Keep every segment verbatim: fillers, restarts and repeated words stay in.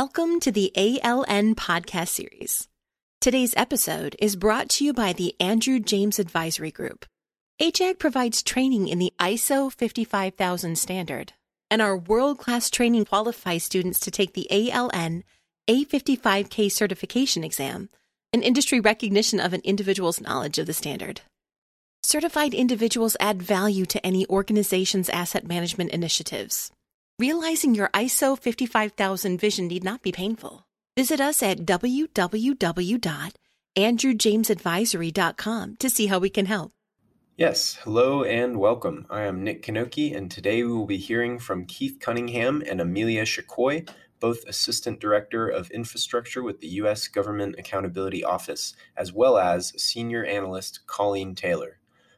Welcome to the A L N podcast series. Today's episode is brought to you by the Andrew James Advisory Group. A J A G provides training in the I S O fifty-five thousand standard, and our world-class training qualifies students to take the A L N A fifty-five K certification exam, an industry recognition of an individual's knowledge of the standard. Certified individuals add value to any organization's asset management initiatives. Realizing your I S O fifty-five thousand vision need not be painful. Visit us at w w w dot andrew james advisory dot com to see how we can help. Yes, hello and welcome. I am Nick Kinoki, and today we will be hearing from Keith Cunningham and Amelia Shakoy, both Assistant Director of Infrastructure with the U S. Government Accountability Office, as well as Senior Analyst Colleen Taylor.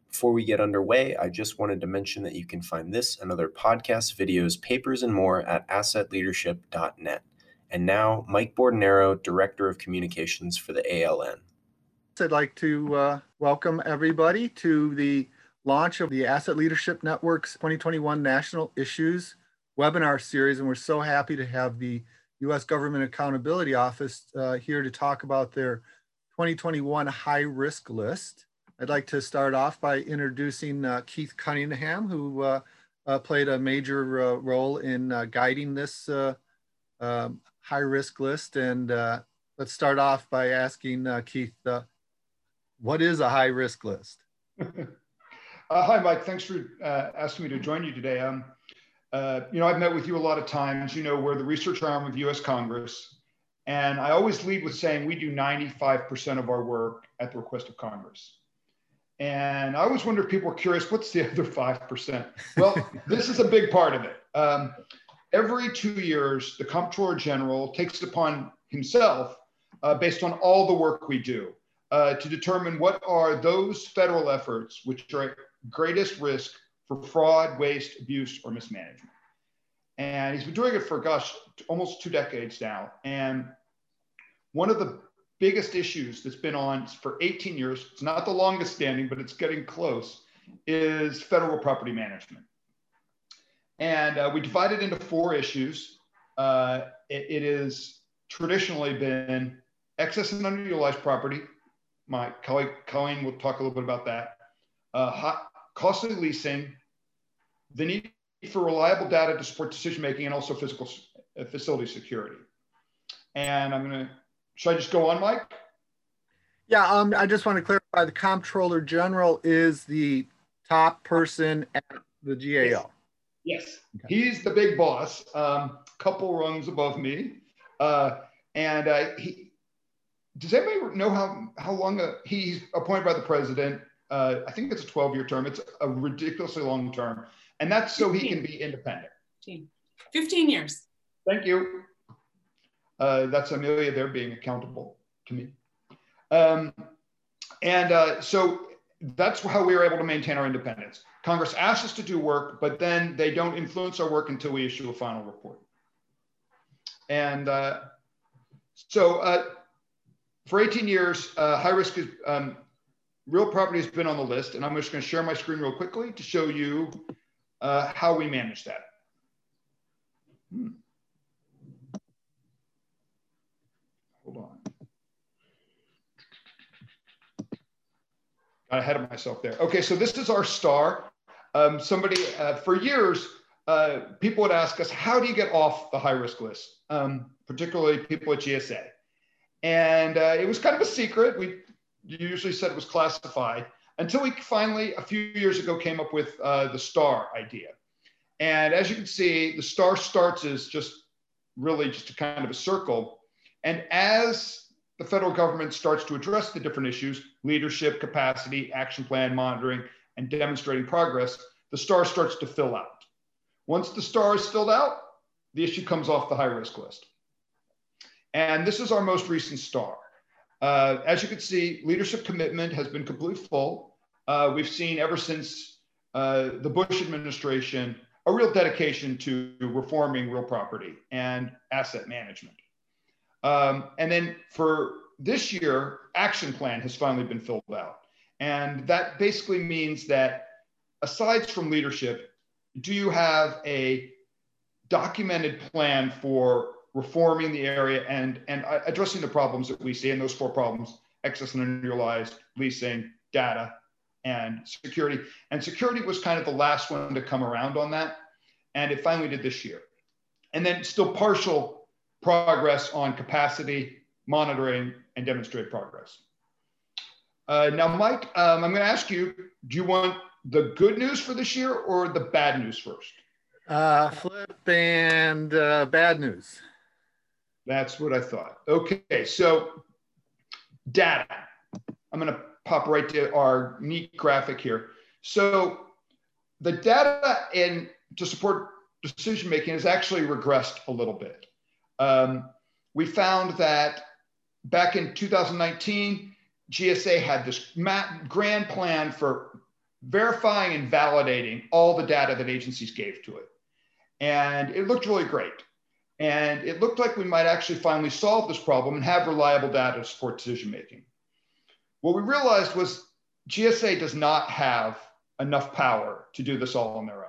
Before we get underway, I just wanted to mention that you can find this and other podcasts, videos, papers, and more at asset leadership dot net. And now, Mike Bordenaro, Director of Communications for the A L N. I'd like to uh, welcome everybody to the launch of the Asset Leadership Network's twenty twenty-one National Issues webinar series. And we're so happy to have the U S. Government Accountability Office uh, here to talk about their twenty twenty-one high-risk list. I'd like to start off by introducing uh, Keith Cunningham, who uh, uh, played a major uh, role in uh, guiding this uh, um, high-risk list. And uh, let's start off by asking uh, Keith, uh, what is a high-risk list? uh, hi, Mike. Thanks for uh, asking me to join you today. Um, uh, you know, I've met with you a lot of times. You know, we're the research arm of U S. Congress. And I always lead with saying we do ninety-five percent of our work at the request of Congress. And I always wonder if people are curious, what's the other five percent? Well, this is a big part of it. Um, every two years, the Comptroller General takes it upon himself, uh, based on all the work we do, uh, to determine what are those federal efforts which are at greatest risk for fraud, waste, abuse, or mismanagement. And he's been doing it for, gosh, almost two decades now. And one of the biggest issues that's been on for eighteen years, it's not the longest standing, but it's getting close, is federal property management. And uh, we divide it into four issues. Uh, it has traditionally been excess and underutilized property. My colleague Colleen will talk a little bit about that. Uh, hot, costly leasing, the need for reliable data to support decision-making, and also physical uh, facility security. And I'm going to Should I just go on, Mike? Yeah, um, I just want to clarify, the Comptroller General is the top person at the G A O. Yes, yes. Okay. He's the big boss, a um, couple rungs above me. Uh, and uh, he, does anybody know how, how long a, he's appointed by the president? Uh, I think it's a twelve-year term. It's a ridiculously long term. And that's so fifteen. He can be independent. fifteen years. Thank you. Uh, that's Amelia there being accountable to me. Um, and uh, so that's how we are able to maintain our independence. Congress asks us to do work, but then they don't influence our work until we issue a final report. And uh, so uh, for eighteen years, uh, high risk is, um, real property has been on the list. And I'm just going to share my screen real quickly to show you uh, how we manage that. Hmm. Ahead of myself there. Okay, so this is our star. Um, somebody, uh, for years, uh, people would ask us, how do you get off the high-risk list, um, particularly people at G S A? And uh, it was kind of a secret. We usually said it was classified until we finally, a few years ago, came up with uh, the star idea. And as you can see, the star starts as just really just a kind of a circle. And as the federal government starts to address the different issues, leadership, capacity, action plan, monitoring, and demonstrating progress, the star starts to fill out. Once the star is filled out, the issue comes off the high-risk list. And this is our most recent star. Uh, as you can see, leadership commitment has been completely full. Uh, we've seen ever since uh, the Bush administration, a real dedication to reforming real property and asset management. Um, and then for this year, action plan has finally been filled out. And that basically means that aside from leadership, do you have a documented plan for reforming the area and, and addressing the problems that we see. And those four problems: excess and unrealized, leasing, data, and security. And security was kind of the last one to come around on that. And it finally did this year. And then still partial progress on capacity, monitoring, and demonstrated progress. Uh, now, Mike, um, I'm going to ask you, do you want the good news for this year or the bad news first? Uh, flip and uh, bad news. That's what I thought. Okay, so data. I'm going to pop right to our neat graphic here. So the data in to support decision making has actually regressed a little bit. Um, we found that back in two thousand nineteen, G S A had this grand plan for verifying and validating all the data that agencies gave to it. And it looked really great. And it looked like we might actually finally solve this problem and have reliable data to support decision-making. What we realized was G S A does not have enough power to do this all on their own.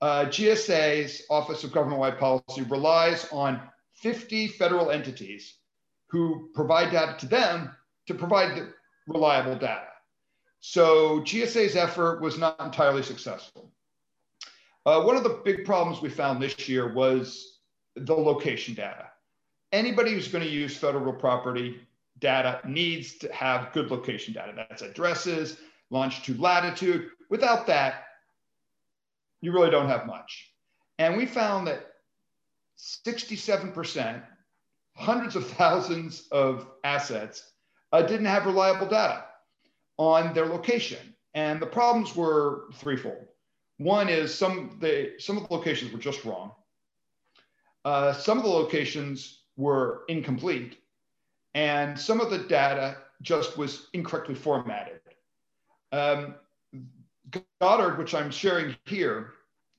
Uh, G S A's Office of Government-Wide Policy relies on fifty federal entities who provide data to them to provide the reliable data. So G S A's effort was not entirely successful. Uh, one of the big problems we found this year was the location data. Anybody who's going to use federal property data needs to have good location data. That's addresses, longitude, latitude. Without that, you really don't have much. And we found that sixty-seven percent, hundreds of thousands of assets uh, didn't have reliable data on their location. And the problems were threefold. One is some, they, some of the locations were just wrong. Uh, some of the locations were incomplete. And some of the data just was incorrectly formatted. Um, Goddard, which I'm sharing here,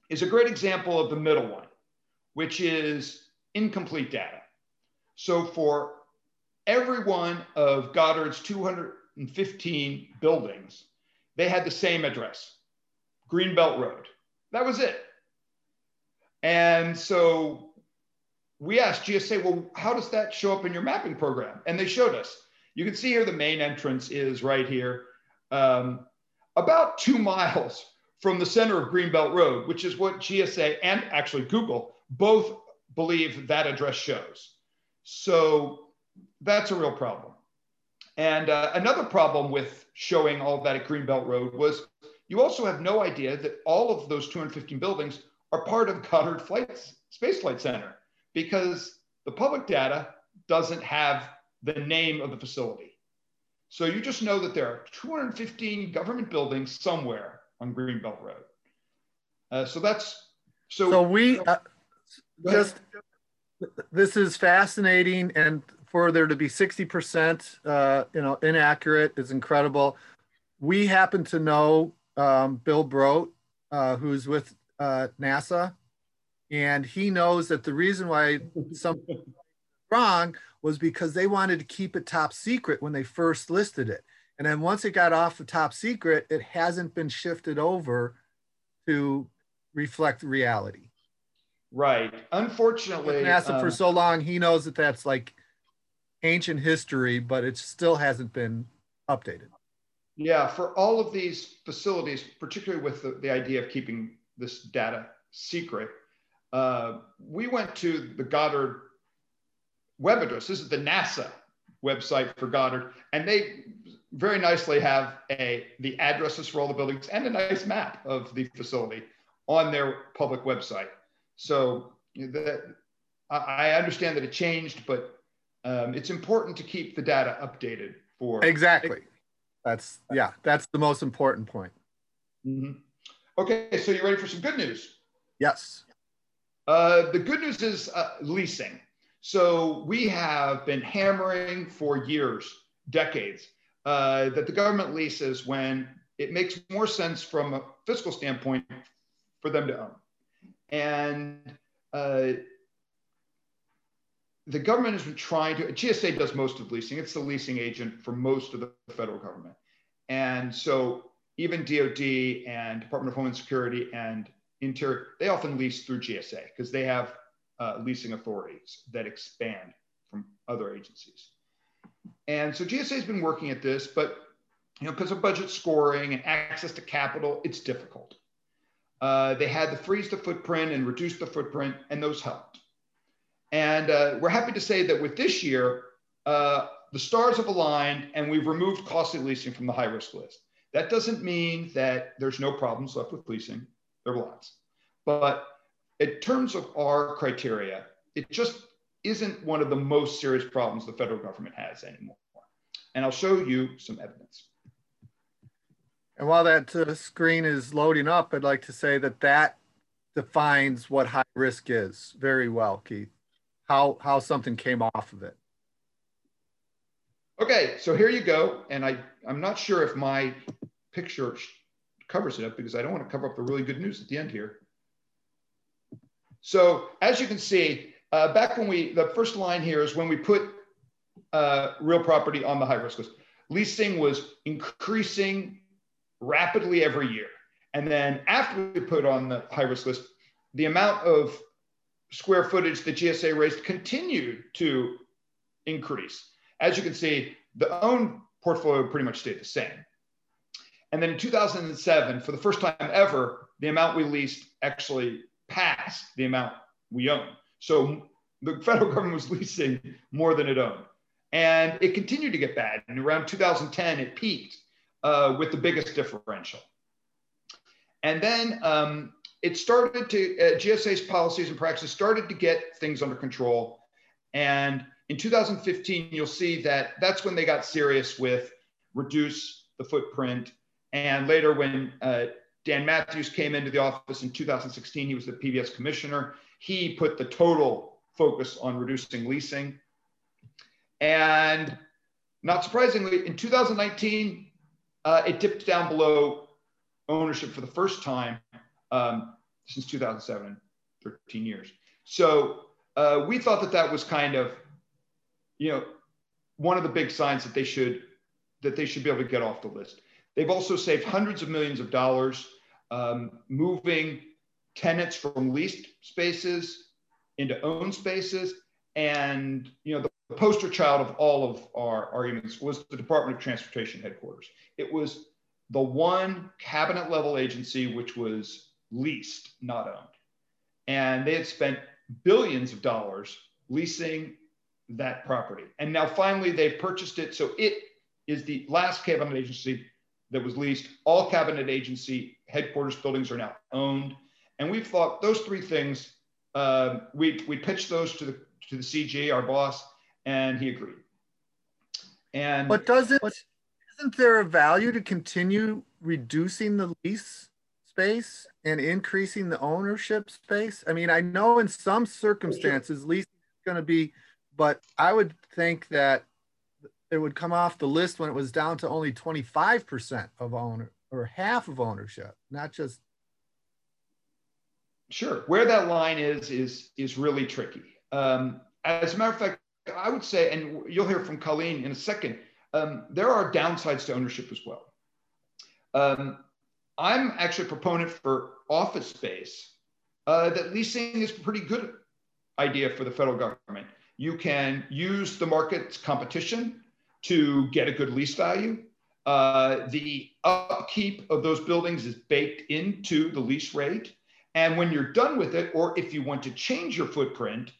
is a great example of the middle one, which is incomplete data. So for every one of Goddard's two hundred fifteen buildings, they had the same address, Greenbelt Road. That was it. And so we asked G S A, well, how does that show up in your mapping program? And they showed us. You can see here the main entrance is right here, um, about two miles from the center of Greenbelt Road, which is what G S A and actually Google both believe that address shows. So that's a real problem. And uh, another problem with showing all that at Greenbelt Road was you also have no idea that all of those two hundred fifteen buildings are part of Goddard Flight, Space Flight Center, because the public data doesn't have the name of the facility. So you just know that there are two hundred fifteen government buildings somewhere on Greenbelt Road. Uh, so that's, so, so we uh, just, this is fascinating, and for there to be sixty percent uh, you know, inaccurate is incredible. We happen to know um, Bill Broat, uh, who's with uh, NASA, and he knows that the reason why something was wrong was because they wanted to keep it top secret when they first listed it. And then once it got off the top secret, it hasn't been shifted over to reflect reality. Right. Unfortunately, NASA um, for so long, he knows that that's like ancient history, but it still hasn't been updated. Yeah, for all of these facilities, particularly with the, the idea of keeping this data secret, Uh, we went to the Goddard web address. This is the NASA website for Goddard. And they very nicely have a, the addresses for all the buildings and a nice map of the facility on their public website. So that, I understand that it changed, but um, it's important to keep the data updated for— Exactly. That's, yeah, that's the most important point. Mm-hmm. Okay, so you ready for some good news? Yes. Uh, the good news is uh, leasing. So we have been hammering for years, decades, uh, that the government leases when it makes more sense from a fiscal standpoint for them to own. And uh, the government has been trying to, G S A does most of leasing. It's the leasing agent for most of the federal government. And so even D O D and Department of Homeland Security and Interior, they often lease through G S A because they have uh, leasing authorities that expand from other agencies. And so G S A has been working at this, but you know, because of budget scoring and access to capital, it's difficult. Uh, they had to freeze the footprint and reduce the footprint, and those helped. And uh, we're happy to say that with this year, uh, the stars have aligned and we've removed costly leasing from the high risk list. That doesn't mean that there's no problems left with leasing, there are lots. But in terms of our criteria, it just isn't one of the most serious problems the federal government has anymore. And I'll show you some evidence. And while that uh, screen is loading up, I'd like to say that that defines what high risk is very well, Keith, how, how something came off of it. Okay, so here you go. And I, I'm not sure if my picture covers it up because I don't want to cover up the really good news at the end here. So as you can see, uh, back when we, the first line here is when we put uh, real property on the high risk list, leasing was increasing rapidly every year. And then after we put on the high risk list, the amount of square footage that G S A raised continued to increase. As you can see, the owned portfolio pretty much stayed the same. And then in two thousand seven, for the first time ever, the amount we leased actually passed the amount we owned. So the federal government was leasing more than it owned. And it continued to get bad. And around two thousand ten, it peaked uh, with the biggest differential. And then um, it started to, uh, G S A's policies and practices started to get things under control. And in two thousand fifteen, you'll see that that's when they got serious with reduce the footprint. And later when uh, Dan Matthews came into the office in two thousand sixteen, he was the P B S commissioner. He put the total focus on reducing leasing. And not surprisingly, in two thousand nineteen, uh, it dipped down below ownership for the first time um, since two thousand seven, thirteen years. So uh, we thought that that was kind of, you know, one of the big signs that they should that they should be able to get off the list. They've also saved hundreds of millions of dollars, um, moving tenants from leased spaces into owned spaces. And you know, the, the poster child of all of our arguments was the Department of Transportation headquarters. It was the one cabinet level agency which was leased, not owned, and they had spent billions of dollars leasing that property. And now finally they've purchased it. So it is the last cabinet agency that was leased. All cabinet agency headquarters buildings are now owned. And we thought those three things, uh, we, we pitched those to the, to the C G, our boss, and he agreed. And- But doesn't, isn't there a value to continue reducing the lease space and increasing the ownership space? I mean, I know in some circumstances, lease is gonna be, but I would think that it would come off the list when it was down to only twenty-five percent of owner or half of ownership, not just. Sure, where that line is, is, is really tricky. Um, as a matter of fact, I would say, and you'll hear from Colleen in a second, um, there are downsides to ownership as well. Um, I'm actually a proponent for office space, uh, that leasing is a pretty good idea for the federal government. You can use the market's competition to get a good lease value. Uh, the upkeep of those buildings is baked into the lease rate. And when you're done with it, or if you want to change your footprint,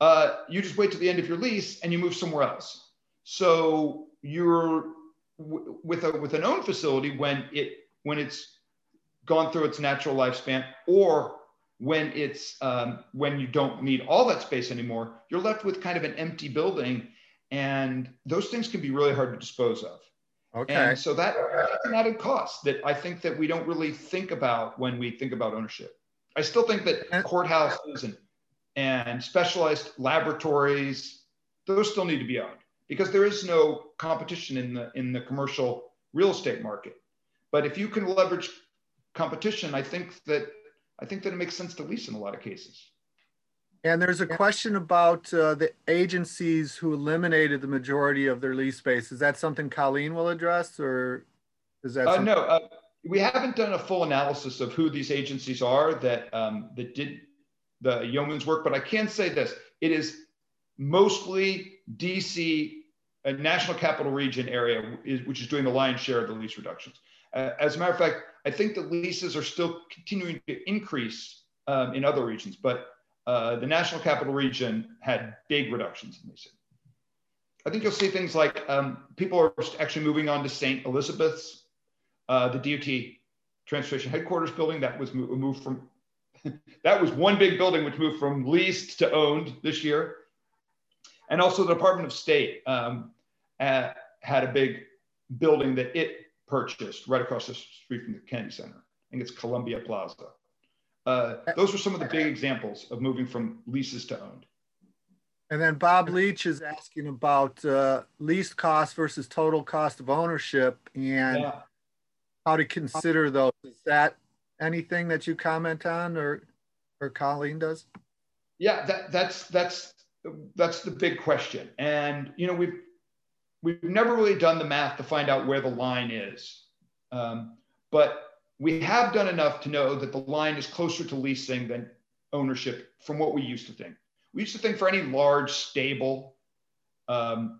uh, you just wait till the end of your lease and you move somewhere else. So you're with a, with an owned facility when it when it's gone through its natural lifespan, or when it's um, when you don't need all that space anymore, you're left with kind of an empty building, and those things can be really hard to dispose of. Okay. And so that, that's an added cost that I think that we don't really think about when we think about ownership. I still think that courthouses and, and specialized laboratories, those still need to be owned because there is no competition in the in the commercial real estate market. But if you can leverage competition, I think that I think that it makes sense to lease in a lot of cases. And there's a question about uh, the agencies who eliminated the majority of their lease space. Is that something Colleen will address, or is that? Uh, no, uh, we haven't done a full analysis of who these agencies are that um, that did the yeoman's work, but I can say this, it is mostly D C, a national capital region area, is, which is doing the lion's share of the lease reductions. Uh, as a matter of fact, I think the leases are still continuing to increase um, in other regions, but uh, the national capital region had big reductions in leasing. I think you'll see things like um, people are actually moving on to Saint Elizabeth's, uh, the D O T Transportation Headquarters building that was mo moved from, that was one big building which moved from leased to owned this year. And also the Department of State um, at, had a big building that it purchased right across the street from the Kennedy Center. I think it's Columbia Plaza. Uh, those are some of the big examples of moving from leases to owned. And then Bob Leach is asking about uh, lease cost versus total cost of ownership and yeah. how to consider those. Is that anything that you comment on, or, or Colleen does? Yeah, that, that's, that's, that's the big question. And, you know, we've, we've never really done the math to find out where the line is. Um, but we have done enough to know that the line is closer to leasing than ownership from what we used to think. We used to think for any large, stable um,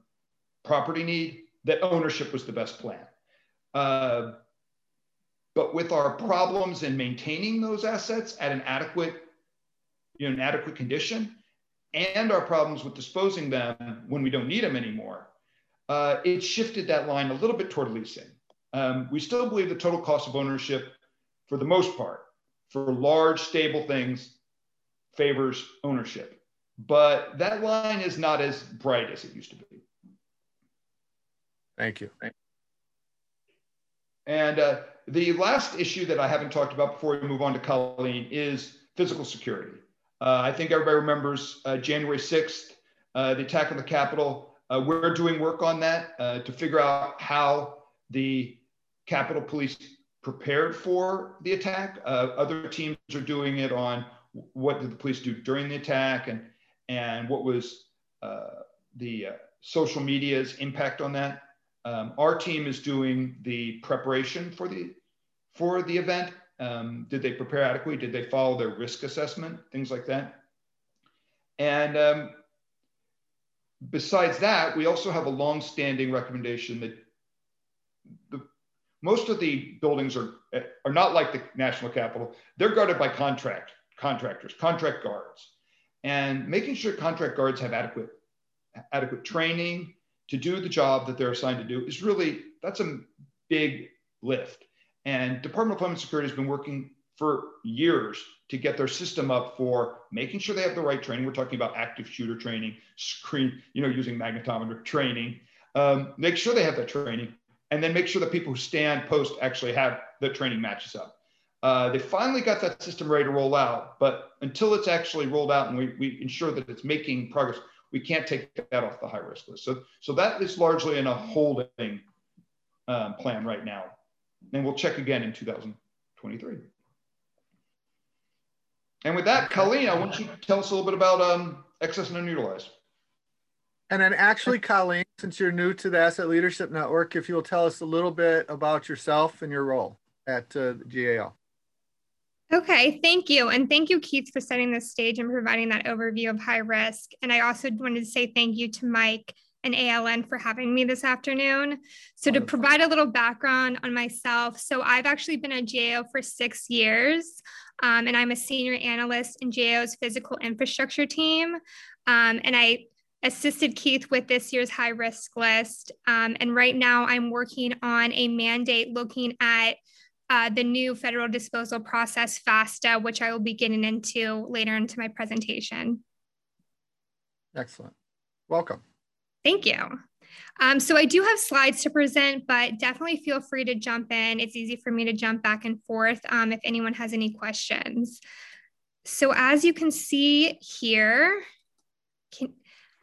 property need that ownership was the best plan. Uh, but with our problems in maintaining those assets at an adequate, you know, an adequate condition, and our problems with disposing them when we don't need them anymore, uh, it shifted that line a little bit toward leasing. Um, we still believe the total cost of ownership, for the most part, for large, stable things, favors ownership. But that line is not as bright as it used to be. Thank you. Thank you. And uh, the last issue that I haven't talked about before we move on to Colleen is physical security. Uh, I think everybody remembers uh, January sixth, uh, the attack on the Capitol. Uh, we're doing work on that uh, to figure out how the Capitol Police prepared for the attack. Uh, other teams are doing it on what did the police do during the attack, and and what was uh, the uh, social media's impact on that. Um, our team is doing the preparation for the, for the event. Um, did they prepare adequately? Did they follow their risk assessment? Things like that. And um, besides that, we also have a longstanding recommendation that the, most of the buildings are, are not like the National Capitol. They're guarded by contract, contractors, contract guards. And making sure contract guards have adequate, adequate training to do the job that they're assigned to do is really, that's a big lift. And Department of Homeland Security has been working for years to get their system up for making sure they have the right training. We're talking about active shooter training, screen, you know, using magnetometer training. Um, make sure they have that training, and then make sure the people who stand post actually have the training matches up. Uh, they finally got that system ready to roll out, but until it's actually rolled out and we, we ensure that it's making progress, we can't take that off the high risk list. So, so that is largely in a holding um, plan right now. And we'll check again in two thousand twenty-three. And with that, Colleen, I want you to tell us a little bit about um, excess and unutilized. And then actually, Colleen, since you're new to the Asset Leadership Network, if you'll tell us a little bit about yourself and your role at uh, G A L. Okay, thank you. And thank you, Keith, for setting this stage and providing that overview of high risk. And I also wanted to say thank you to Mike and A L N for having me this afternoon. So to provide a little background on myself, so I've actually been at G A O for six years, um, and I'm a senior analyst in G A O's physical infrastructure team. Um, and I assisted Keith with this year's high risk list. Um, and right now I'm working on a mandate looking at Uh, the new federal disposal process, FASTA, which I will be getting into later into my presentation. Excellent. Welcome. Thank you. Um, so I do have slides to present, but definitely feel free to jump in. It's easy for me to jump back and forth um, if anyone has any questions. So as you can see here, can,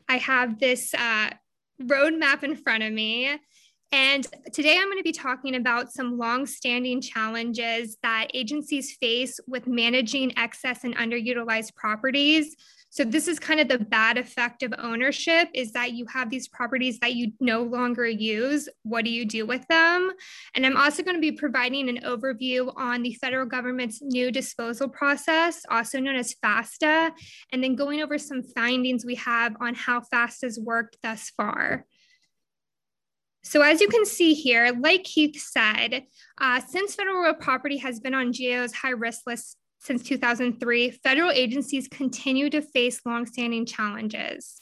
I have this uh, roadmap in front of me. And today I'm going to be talking about some long-standing challenges that agencies face with managing excess and underutilized properties So this is kind of the bad effect of ownership, is that you have these properties that you no longer use. What do you do with them? And I'm also going to be providing an overview on the federal government's new disposal process, also known as FASTA, and then going over some findings we have on how FASTA's worked thus far. So as you can see here, like Keith said, uh, since federal real property has been on GAO's high risk list since two thousand three, federal agencies continue to face longstanding challenges.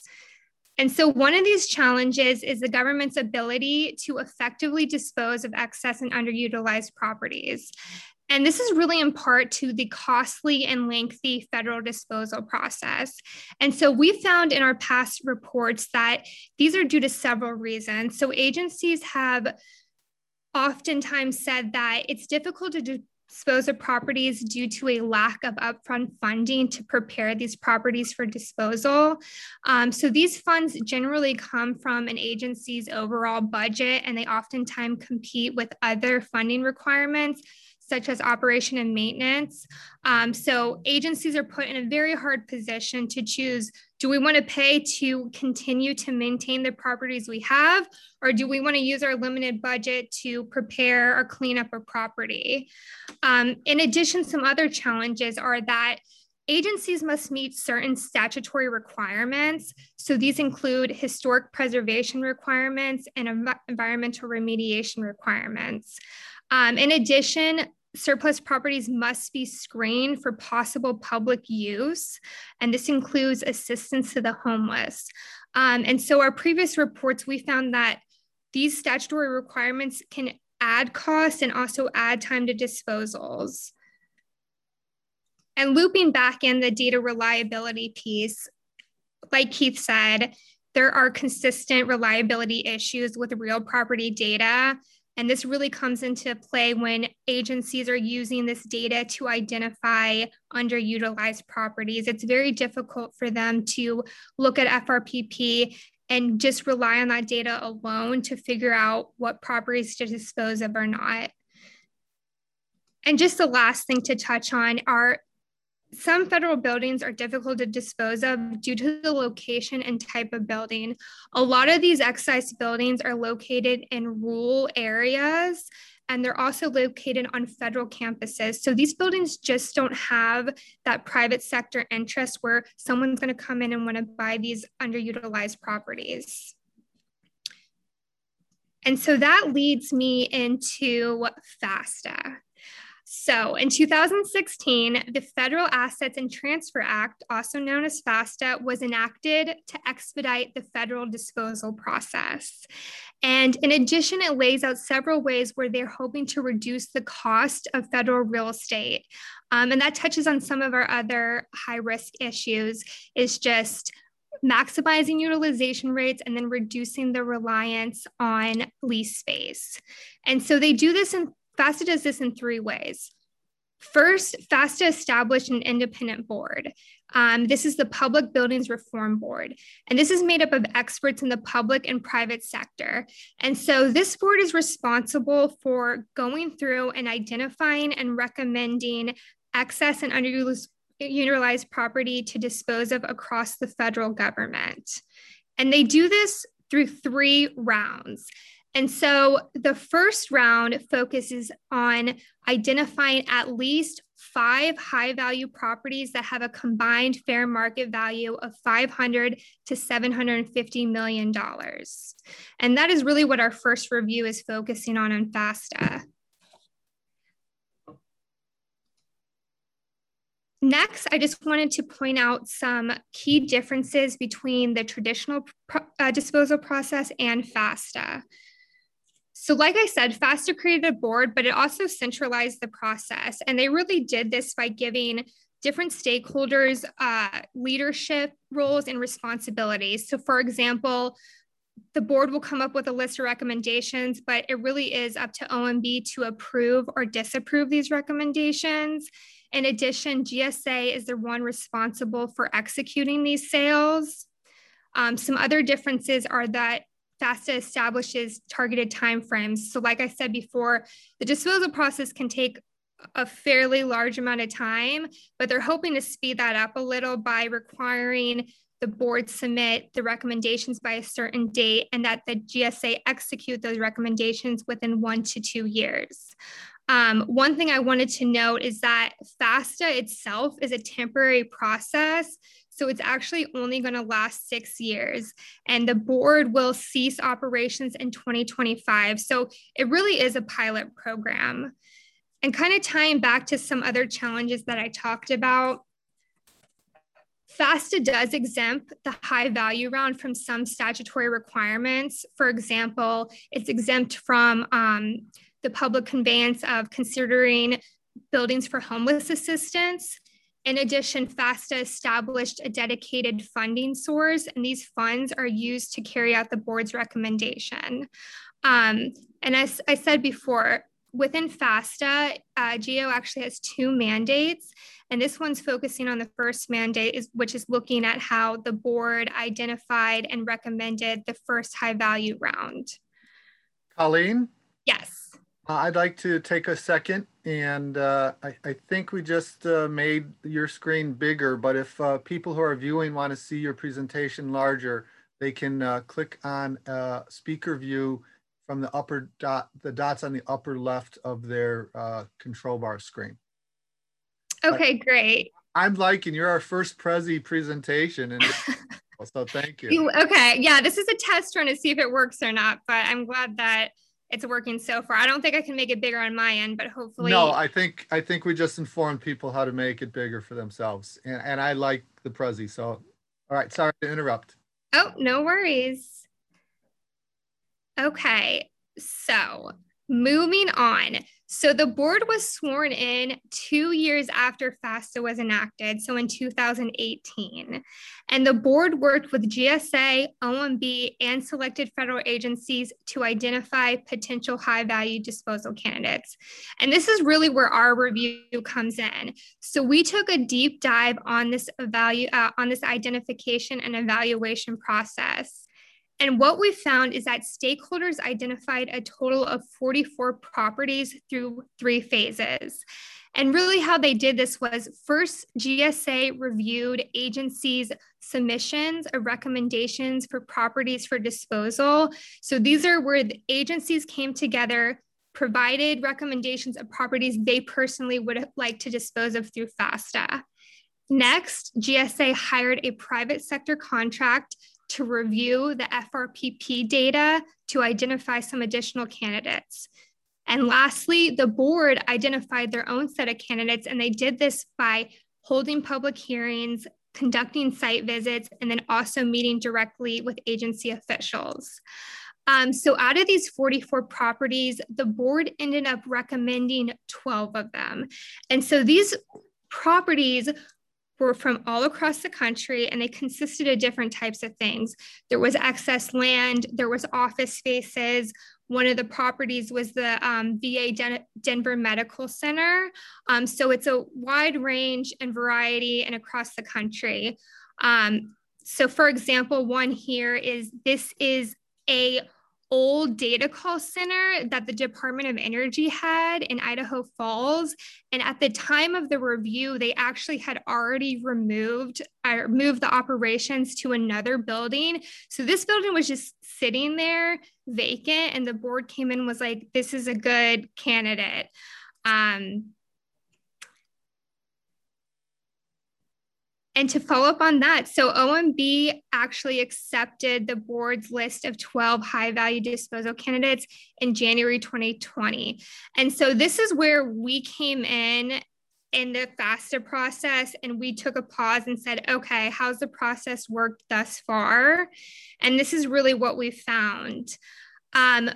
And so one of these challenges is the government's ability to effectively dispose of excess and underutilized properties. And this is really in part to the costly and lengthy federal disposal process. And so we found in our past reports that these are due to several reasons. So agencies have oftentimes said that it's difficult to do dispose of properties due to a lack of upfront funding to prepare these properties for disposal. Um, so these funds generally come from an agency's overall budget, and they oftentimes compete with other funding requirements, such as operation and maintenance. Um, so agencies are put in a very hard position to choose, do we want to pay to continue to maintain the properties we have, or do we want to use our limited budget to prepare or clean up a property? Um, in addition, some other challenges are that agencies must meet certain statutory requirements. So these include historic preservation requirements and env- environmental remediation requirements. Um, in addition, surplus properties must be screened for possible public use, and this includes assistance to the homeless. Um, and so our previous reports, we found that these statutory requirements can add cost and also add time to disposals. And looping back in the data reliability piece, like Keith said, there are consistent reliability issues with real property data. And this really comes into play when agencies are using this data to identify underutilized properties. It's very difficult for them to look at F R P P and just rely on that data alone to figure out what properties to dispose of or not. And just the last thing to touch on are some federal buildings are difficult to dispose of due to the location and type of building. A lot of these excise buildings are located in rural areas, and they're also located on federal campuses. So these buildings just don't have that private sector interest where someone's going to come in and want to buy these underutilized properties. And so that leads me into FASTA. So in two thousand sixteen, the Federal Assets and Transfer Act, also known as FASTA, was enacted to expedite the federal disposal process. And in addition, it lays out several ways where they're hoping to reduce the cost of federal real estate. Um, and that touches on some of our other high-risk issues, is just maximizing utilization rates and then reducing the reliance on lease space. And so they do this in FASTA does this in three ways. First, FASTA established an independent board. Um, this is the Public Buildings Reform Board, and this is made up of experts in the public and private sector. And so this board is responsible for going through and identifying and recommending excess and underutilized property to dispose of across the federal government. And they do this through three rounds. And so the first round focuses on identifying at least five high-value properties that have a combined fair market value of five hundred to seven hundred fifty million dollars. And that is really what our first review is focusing on in FASTA. Next, I just wanted to point out some key differences between the traditional pro- uh, disposal process and FASTA. So like I said, FASTA created a board, but it also centralized the process. And they really did this by giving different stakeholders uh, leadership roles and responsibilities. So for example, the board will come up with a list of recommendations, but it really is up to O M B to approve or disapprove these recommendations. In addition, G S A is the one responsible for executing these sales. Um, some other differences are that FASTA establishes targeted timeframes. So like I said before, the disposal process can take a fairly large amount of time, but they're hoping to speed that up a little by requiring the board submit the recommendations by a certain date and that the G S A execute those recommendations within one to two years. Um, one thing I wanted to note is that FAFSA itself is a temporary process. So it's actually only going to last six years and the board will cease operations in twenty twenty-five. So it really is a pilot program. And kind of tying back to some other challenges that I talked about, FAFSA does exempt the high value round from some statutory requirements. For example, it's exempt from um, the public conveyance of considering buildings for homeless assistance. In addition, FAFSA established a dedicated funding source, and these funds are used to carry out the board's recommendation. Um, and as I said before, within FAFSA, uh, GEO actually has two mandates, and this one's focusing on the first mandate, is, which is looking at how the board identified and recommended the first high-value round. Colleen? Yes. Uh, I'd like to take a second, and uh, I, I think we just uh, made your screen bigger, but if uh, people who are viewing want to see your presentation larger, they can uh, click on uh, speaker view from the upper dot, the dots on the upper left of their uh, control bar screen. Okay, but great. I'm liking, you're our first Prezi presentation, and so thank you. Okay, yeah, this is a test run to see if it works or not, but I'm glad that it's working so far. I don't think I can make it bigger on my end, but hopefully. No, I think I think we just informed people how to make it bigger for themselves. And, and I like the Prezi, so all right, sorry to interrupt. Oh, no worries. Okay, so moving on. So the board was sworn in two years after FAFSA was enacted, so in two thousand eighteen. And the board worked with G S A, O M B, and selected federal agencies to identify potential high-value disposal candidates. And this is really where our review comes in. So we took a deep dive on this, evalu- uh, on this identification and evaluation process. And what we found is that stakeholders identified a total of forty-four properties through three phases. And really how they did this was first G S A reviewed agencies' submissions of recommendations for properties for disposal. So these are where the agencies came together, provided recommendations of properties they personally would like to dispose of through FAFSA. Next, G S A hired a private sector contract to review the F R P P data to identify some additional candidates. And lastly, the board identified their own set of candidates, and they did this by holding public hearings, conducting site visits, and then also meeting directly with agency officials. Um, so out of these forty-four properties, the board ended up recommending twelve of them. And so these properties were from all across the country, and they consisted of different types of things. There was excess land, there was office spaces. One of the properties was the um, V A Den- Denver Medical Center. Um, so it's a wide range and variety and across the country. Um, so for example, one here is, this is a old data call center that the Department of Energy had in Idaho Falls. And at the time of the review, they actually had already removed or moved the operations to another building. So this building was just sitting there vacant, and the board came in and was like, this is a good candidate. Um, And to follow up on that, so O M B actually accepted the board's list of twelve high-value disposal candidates in January twenty twenty. And so this is where we came in in the FAFSA process, and we took a pause and said, okay, how's the process worked thus far? And this is really what we found. Um,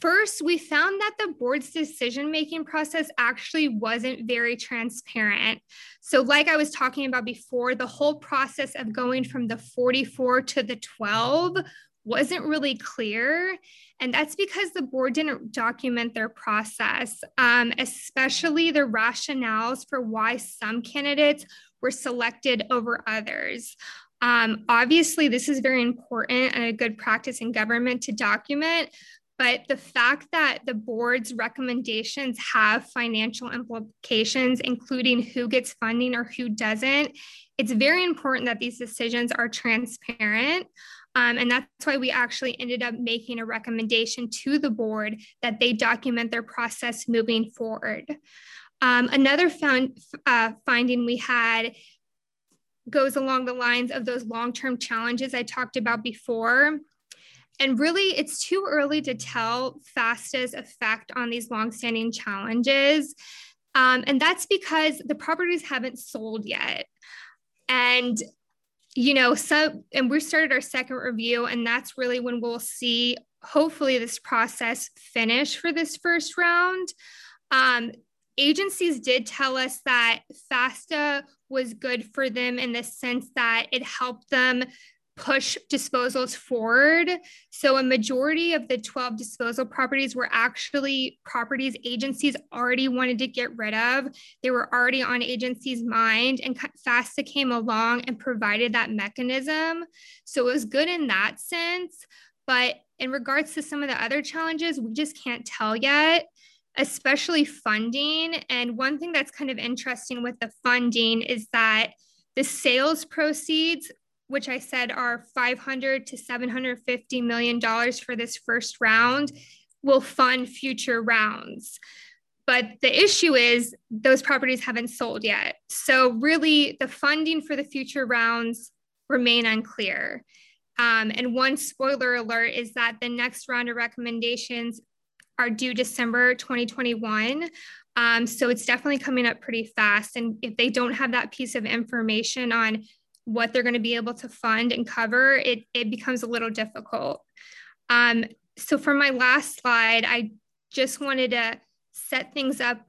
First, we found that the board's decision-making process actually wasn't very transparent. So like I was talking about before, the whole process of going from the forty-four to the twelve wasn't really clear. And that's because the board didn't document their process, um, especially the rationales for why some candidates were selected over others. Um, obviously, this is very important and a good practice in government to document, But the fact that the board's recommendations have financial implications, including who gets funding or who doesn't, it's very important that these decisions are transparent. Um, and that's why we actually ended up making a recommendation to the board that they document their process moving forward. Um, another found, uh, finding we had goes along the lines of those long-term challenges I talked about before. And really, it's too early to tell FAFSA's effect on these longstanding challenges. Um, and that's because the properties haven't sold yet. And, you know, so, and we started our second review, and that's really when we'll see, hopefully, this process finish for this first round. Um, Agencies did tell us that FAFSA was good for them in the sense that it helped them push disposals forward. So a majority of the twelve disposal properties were actually properties agencies already wanted to get rid of. They were already on agencies' mind, and FAFSA came along and provided that mechanism. So it was good in that sense. But in regards to some of the other challenges, we just can't tell yet, especially funding. And one thing that's kind of interesting with the funding is that the sales proceeds, which I said are five hundred to seven hundred fifty million dollars for this first round, will fund future rounds. But the issue is those properties haven't sold yet. So really the funding for the future rounds remain unclear. Um, and one spoiler alert is that the next round of recommendations are due December twenty twenty-one. Um, so it's definitely coming up pretty fast. And if they don't have that piece of information on what they're going to be able to fund and cover, it, it becomes a little difficult. Um, so for my last slide, I just wanted to set things up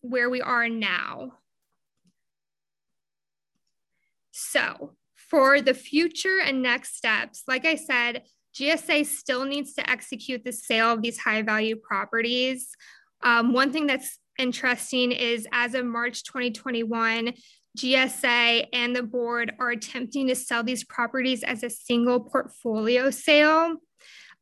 where we are now. So for the future and next steps, like I said, G S A still needs to execute the sale of these high-value properties. Um, one thing that's interesting is as of March twenty twenty-one, G S A and the board are attempting to sell these properties as a single portfolio sale.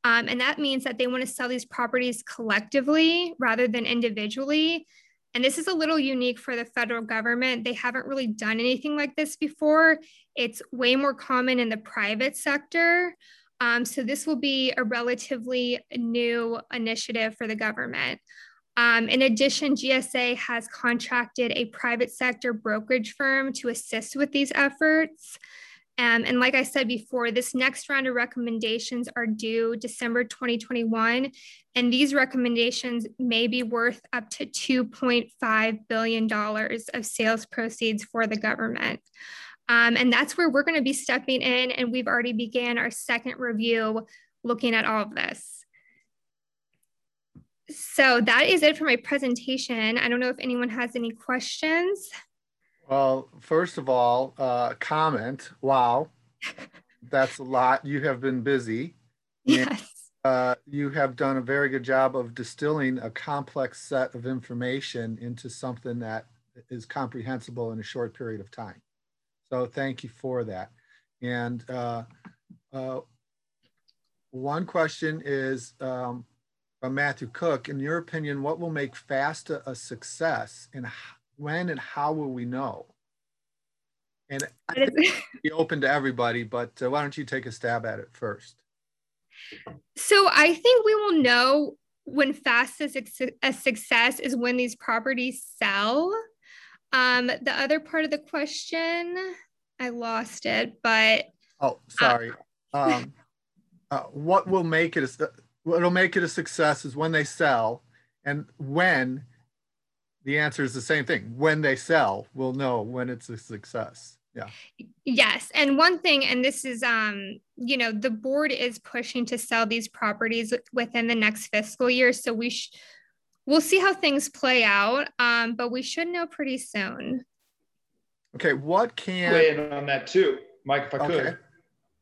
Um, and that means that they want to sell these properties collectively rather than individually. And this is a little unique for the federal government. They haven't really done anything like this before. It's way more common in the private sector. Um, so this will be a relatively new initiative for the government. Um, in addition, G S A has contracted a private sector brokerage firm to assist with these efforts. Um, and like I said before, this next round of recommendations are due December twenty twenty-one, and these recommendations may be worth up to two point five billion dollars of sales proceeds for the government. Um, and that's where we're going to be stepping in, and we've already began our second review looking at all of this. So that is it for my presentation. I don't know if anyone has any questions. Well, first of all, uh, comment. Wow, that's a lot. You have been busy. Yes. And, uh, you have done a very good job of distilling a complex set of information into something that is comprehensible in a short period of time. So thank you for that. And uh, uh, one question is um, from Matthew Cook. In your opinion, what will make FAFSA a success, and when and how will we know? And I think be open to everybody, but uh, why don't you take a stab at it first? So I think we will know when FAFSA is a success is when these properties sell. Um, the other part of the question, I lost it, but. Oh, sorry. Uh, um, uh, what will make it, a, what'll make it a success is when they sell, and when, the answer is the same thing. When they sell, we'll know when it's a success. Yeah. Yes. And one thing, and this is, um, you know, the board is pushing to sell these properties within the next fiscal year. So we should, we'll see how things play out, um, but we should know pretty soon. Okay, what can... Weigh in on that too, Mike, if I could. Okay.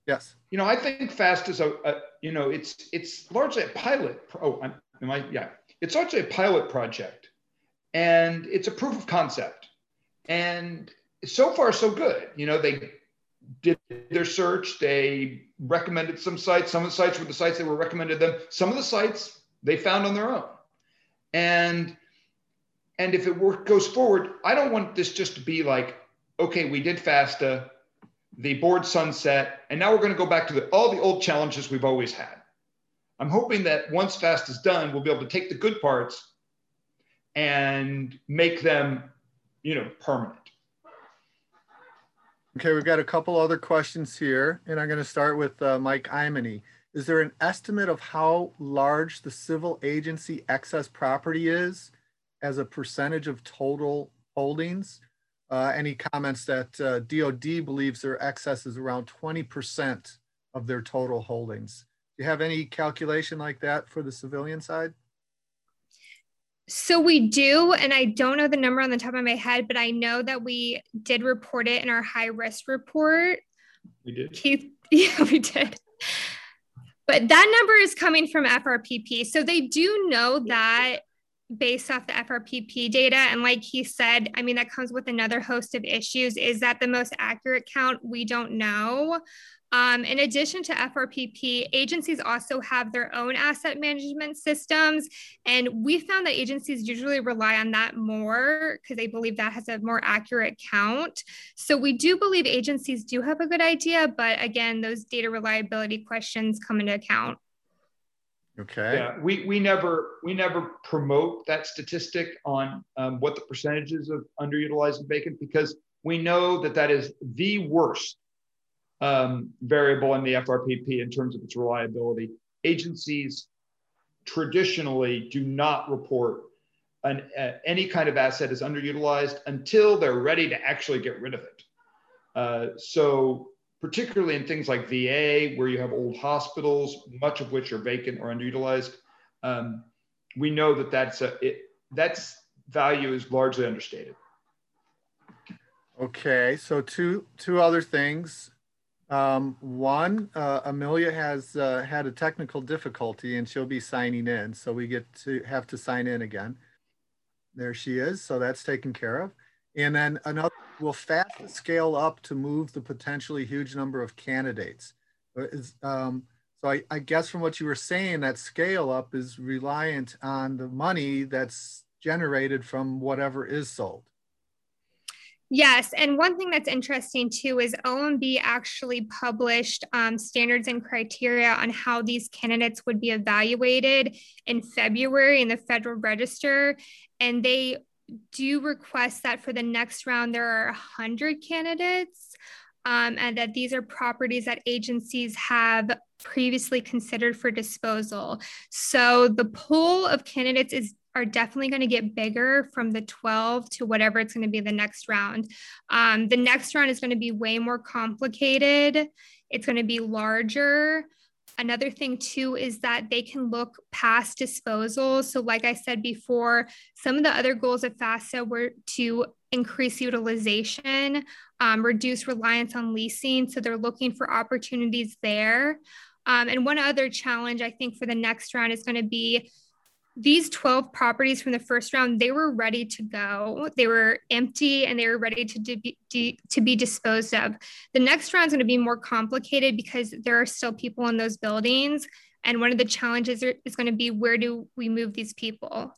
Yes. You know, I think FAFSA is a, a, you know, it's it's largely a pilot. Oh, I'm, am I? Yeah. It's largely a pilot project, and it's a proof of concept. And so far, so good. You know, they did their search. They recommended some sites. Some of the sites were the sites that were recommended them. Some of the sites they found on their own. And, and if it work, goes forward, I don't want this just to be like, okay, we did FASTA, the board sunset, and now we're going to go back to the, all the old challenges we've always had. I'm hoping that once FASTA is done, we'll be able to take the good parts and make them, you know, permanent. Okay, we've got a couple other questions here, and I'm going to start with uh, Mike Imani. Is there an estimate of how large the civil agency excess property is as a percentage of total holdings? Uh, and he comments that uh, D O D believes their excess is around twenty percent of their total holdings. Do you have any calculation like that for the civilian side? So we do, and I don't know the number on the top of my head, but I know that we did report it in our high risk report. We did. Keith, yeah, we did. But that number is coming from F R P P. So they do know that based off the F R P P data. And like he said, I mean, that comes with another host of issues. Is that the most accurate count? We don't know. Um, in addition to F R P P, agencies also have their own asset management systems. And we found that agencies usually rely on that more because they believe that has a more accurate count. So we do believe agencies do have a good idea, but again, those data reliability questions come into account. Okay. Yeah, we, we never we never promote that statistic on um, what the percentages of underutilized and vacant, because we know that that is the worst Um, variable in the F R P P in terms of its reliability. Agencies traditionally do not report an, uh, any kind of asset as underutilized until they're ready to actually get rid of it. Uh, so particularly in things like V A, where you have old hospitals, much of which are vacant or underutilized, um, we know that that's a, it, that's value is largely understated. Okay, so two, two other things. Um, one, uh, Amelia has uh, had a technical difficulty and she'll be signing in. So we get to have to sign in again. There she is. So that's taken care of. And then another, will FASTA scale up to move the potentially huge number of candidates? Um, so I, I guess from what you were saying, that scale up is reliant on the money that's generated from whatever is sold. Yes, and one thing that's interesting too is O M B actually published um, standards and criteria on how these candidates would be evaluated in February in the Federal Register, and they do request that for the next round there are one hundred candidates, um, and that these are properties that agencies have previously considered for disposal. So the pool of candidates is are definitely going to get bigger from the twelve to whatever it's going to be the next round. Um, the next round is going to be way more complicated. It's going to be larger. Another thing too is that they can look past disposals. So like I said before, some of the other goals of FAFSA were to increase utilization, um, reduce reliance on leasing. So they're looking for opportunities there. Um, and one other challenge I think for the next round is going to be these twelve properties from the first round, they were ready to go. They were empty and they were ready to, de de to be disposed of. The next round is going to be more complicated because there are still people in those buildings. And one of the challenges are, is going to be, where do we move these people?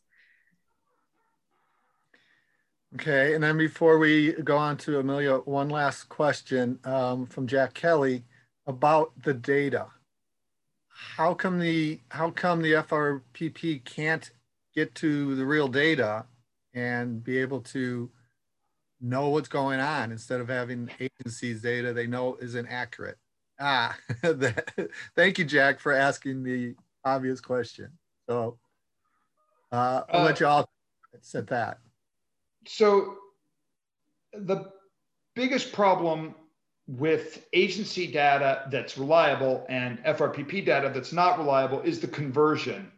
Okay, and then before we go on to Amelia, one last question um, from Jack Kelly about the data. How come the how come the F R P P can't get to the real data and be able to know what's going on instead of having agencies' data they know isn't accurate? Ah, that, thank you, Jack, for asking the obvious question. So uh, I'll uh, let you all set that. So the biggest problem with agency data that's reliable and F R P P data that's not reliable is the conversion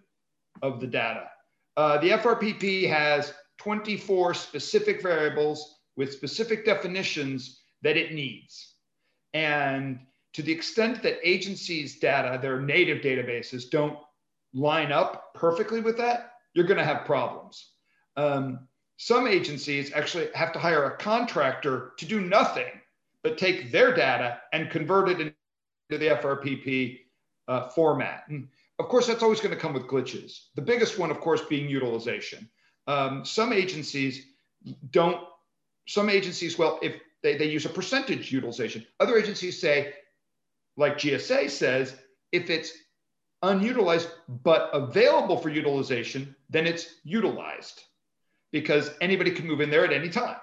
of the data. Uh, the F R P P has twenty-four specific variables with specific definitions that it needs. And to the extent that agencies' data, their native databases, don't line up perfectly with that, you're going to have problems. Um, some agencies actually have to hire a contractor to do nothing but take their data and convert it into the F R P P uh, format. And Of course, that's always going to come with glitches. The biggest one, of course, being utilization. Um, some agencies don't, some agencies, well, if they, they use a percentage utilization. Other agencies say, like G S A says, if it's unutilized but available for utilization, then it's utilized because anybody can move in there at any time.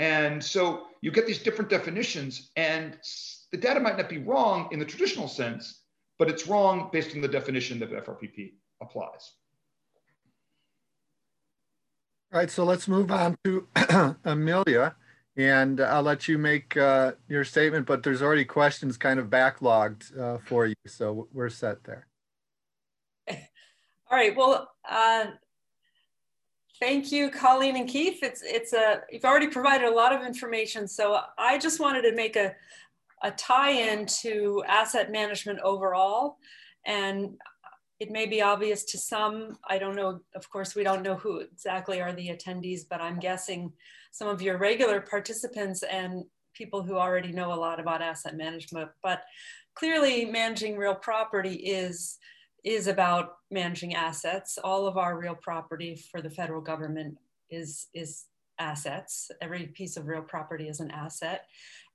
And so you get these different definitions, and the data might not be wrong in the traditional sense, but it's wrong based on the definition that F R P P applies. All right, so let's move on to Amelia, and I'll let you make uh, your statement, but there's already questions kind of backlogged uh, for you, so we're set there. All right, well, uh, thank you, Colleen and Keith. It's, it's a, you've already provided a lot of information, so I just wanted to make a, a tie-in to asset management overall, and it may be obvious to some. I don't know, of course, we don't know who exactly are the attendees, but I'm guessing some of your regular participants and people who already know a lot about asset management, but clearly managing real property is, is about managing assets. All of our real property for the federal government is, is assets. Every piece of real property is an asset.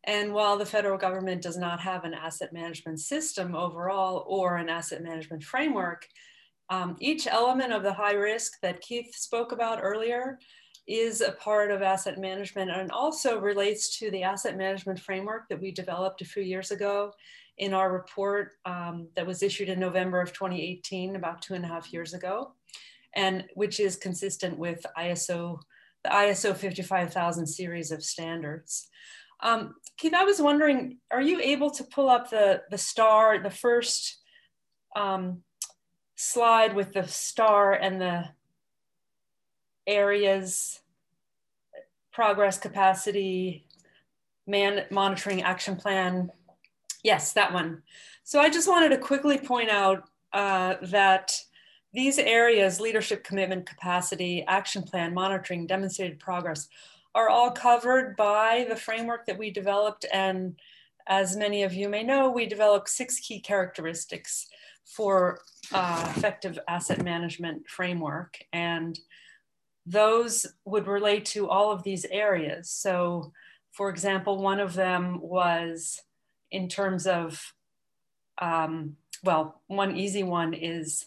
And while the federal government does not have an asset management system overall or an asset management framework, um, each element of the high risk that Keith spoke about earlier is a part of asset management, and also relates to the asset management framework that we developed a few years ago in our report um, that was issued in November of twenty eighteen, about two and a half years ago, and which is consistent with I S O, the I S O fifty-five thousand series of standards. Um, Keith, I was wondering, are you able to pull up the, the star, the first um, slide with the star and the areas, progress, capacity, man, monitoring action plan? Yes, that one. So I just wanted to quickly point out uh, that these areas, leadership, commitment, capacity, action plan, monitoring, demonstrated progress, are all covered by the framework that we developed. And as many of you may know, we developed six key characteristics for uh, effective asset management framework. And those would relate to all of these areas. So for example, one of them was in terms of, um, well, one easy one is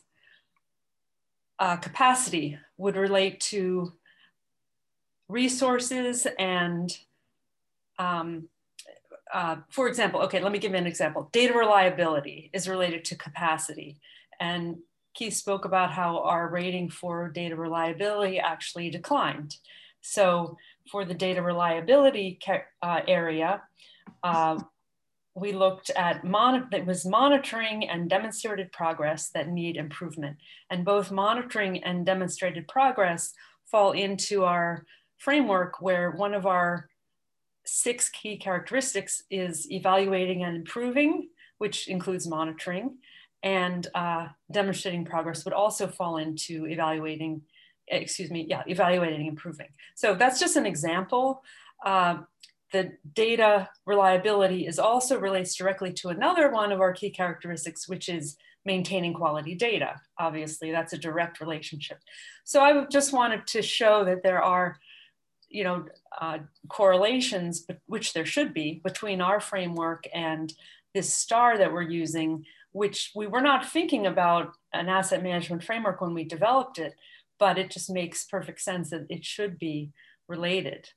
uh, capacity would relate to resources and, um, uh, for example, okay, let me give you an example. Data reliability is related to capacity. And Keith spoke about how our rating for data reliability actually declined. So for the data reliability uh, area, uh, we looked at mon that was monitoring and demonstrated progress that need improvement. And both monitoring and demonstrated progress fall into our framework, where one of our six key characteristics is evaluating and improving, which includes monitoring, and uh, demonstrating progress would also fall into evaluating, excuse me, yeah, evaluating and improving. So that's just an example. Uh, the data reliability is also relates directly to another one of our key characteristics, which is maintaining quality data. Obviously, that's a direct relationship. So I just wanted to show that there are you know, uh, correlations, but which there should be, between our framework and this star that we're using, which we were not thinking about an asset management framework when we developed it, but it just makes perfect sense that it should be related.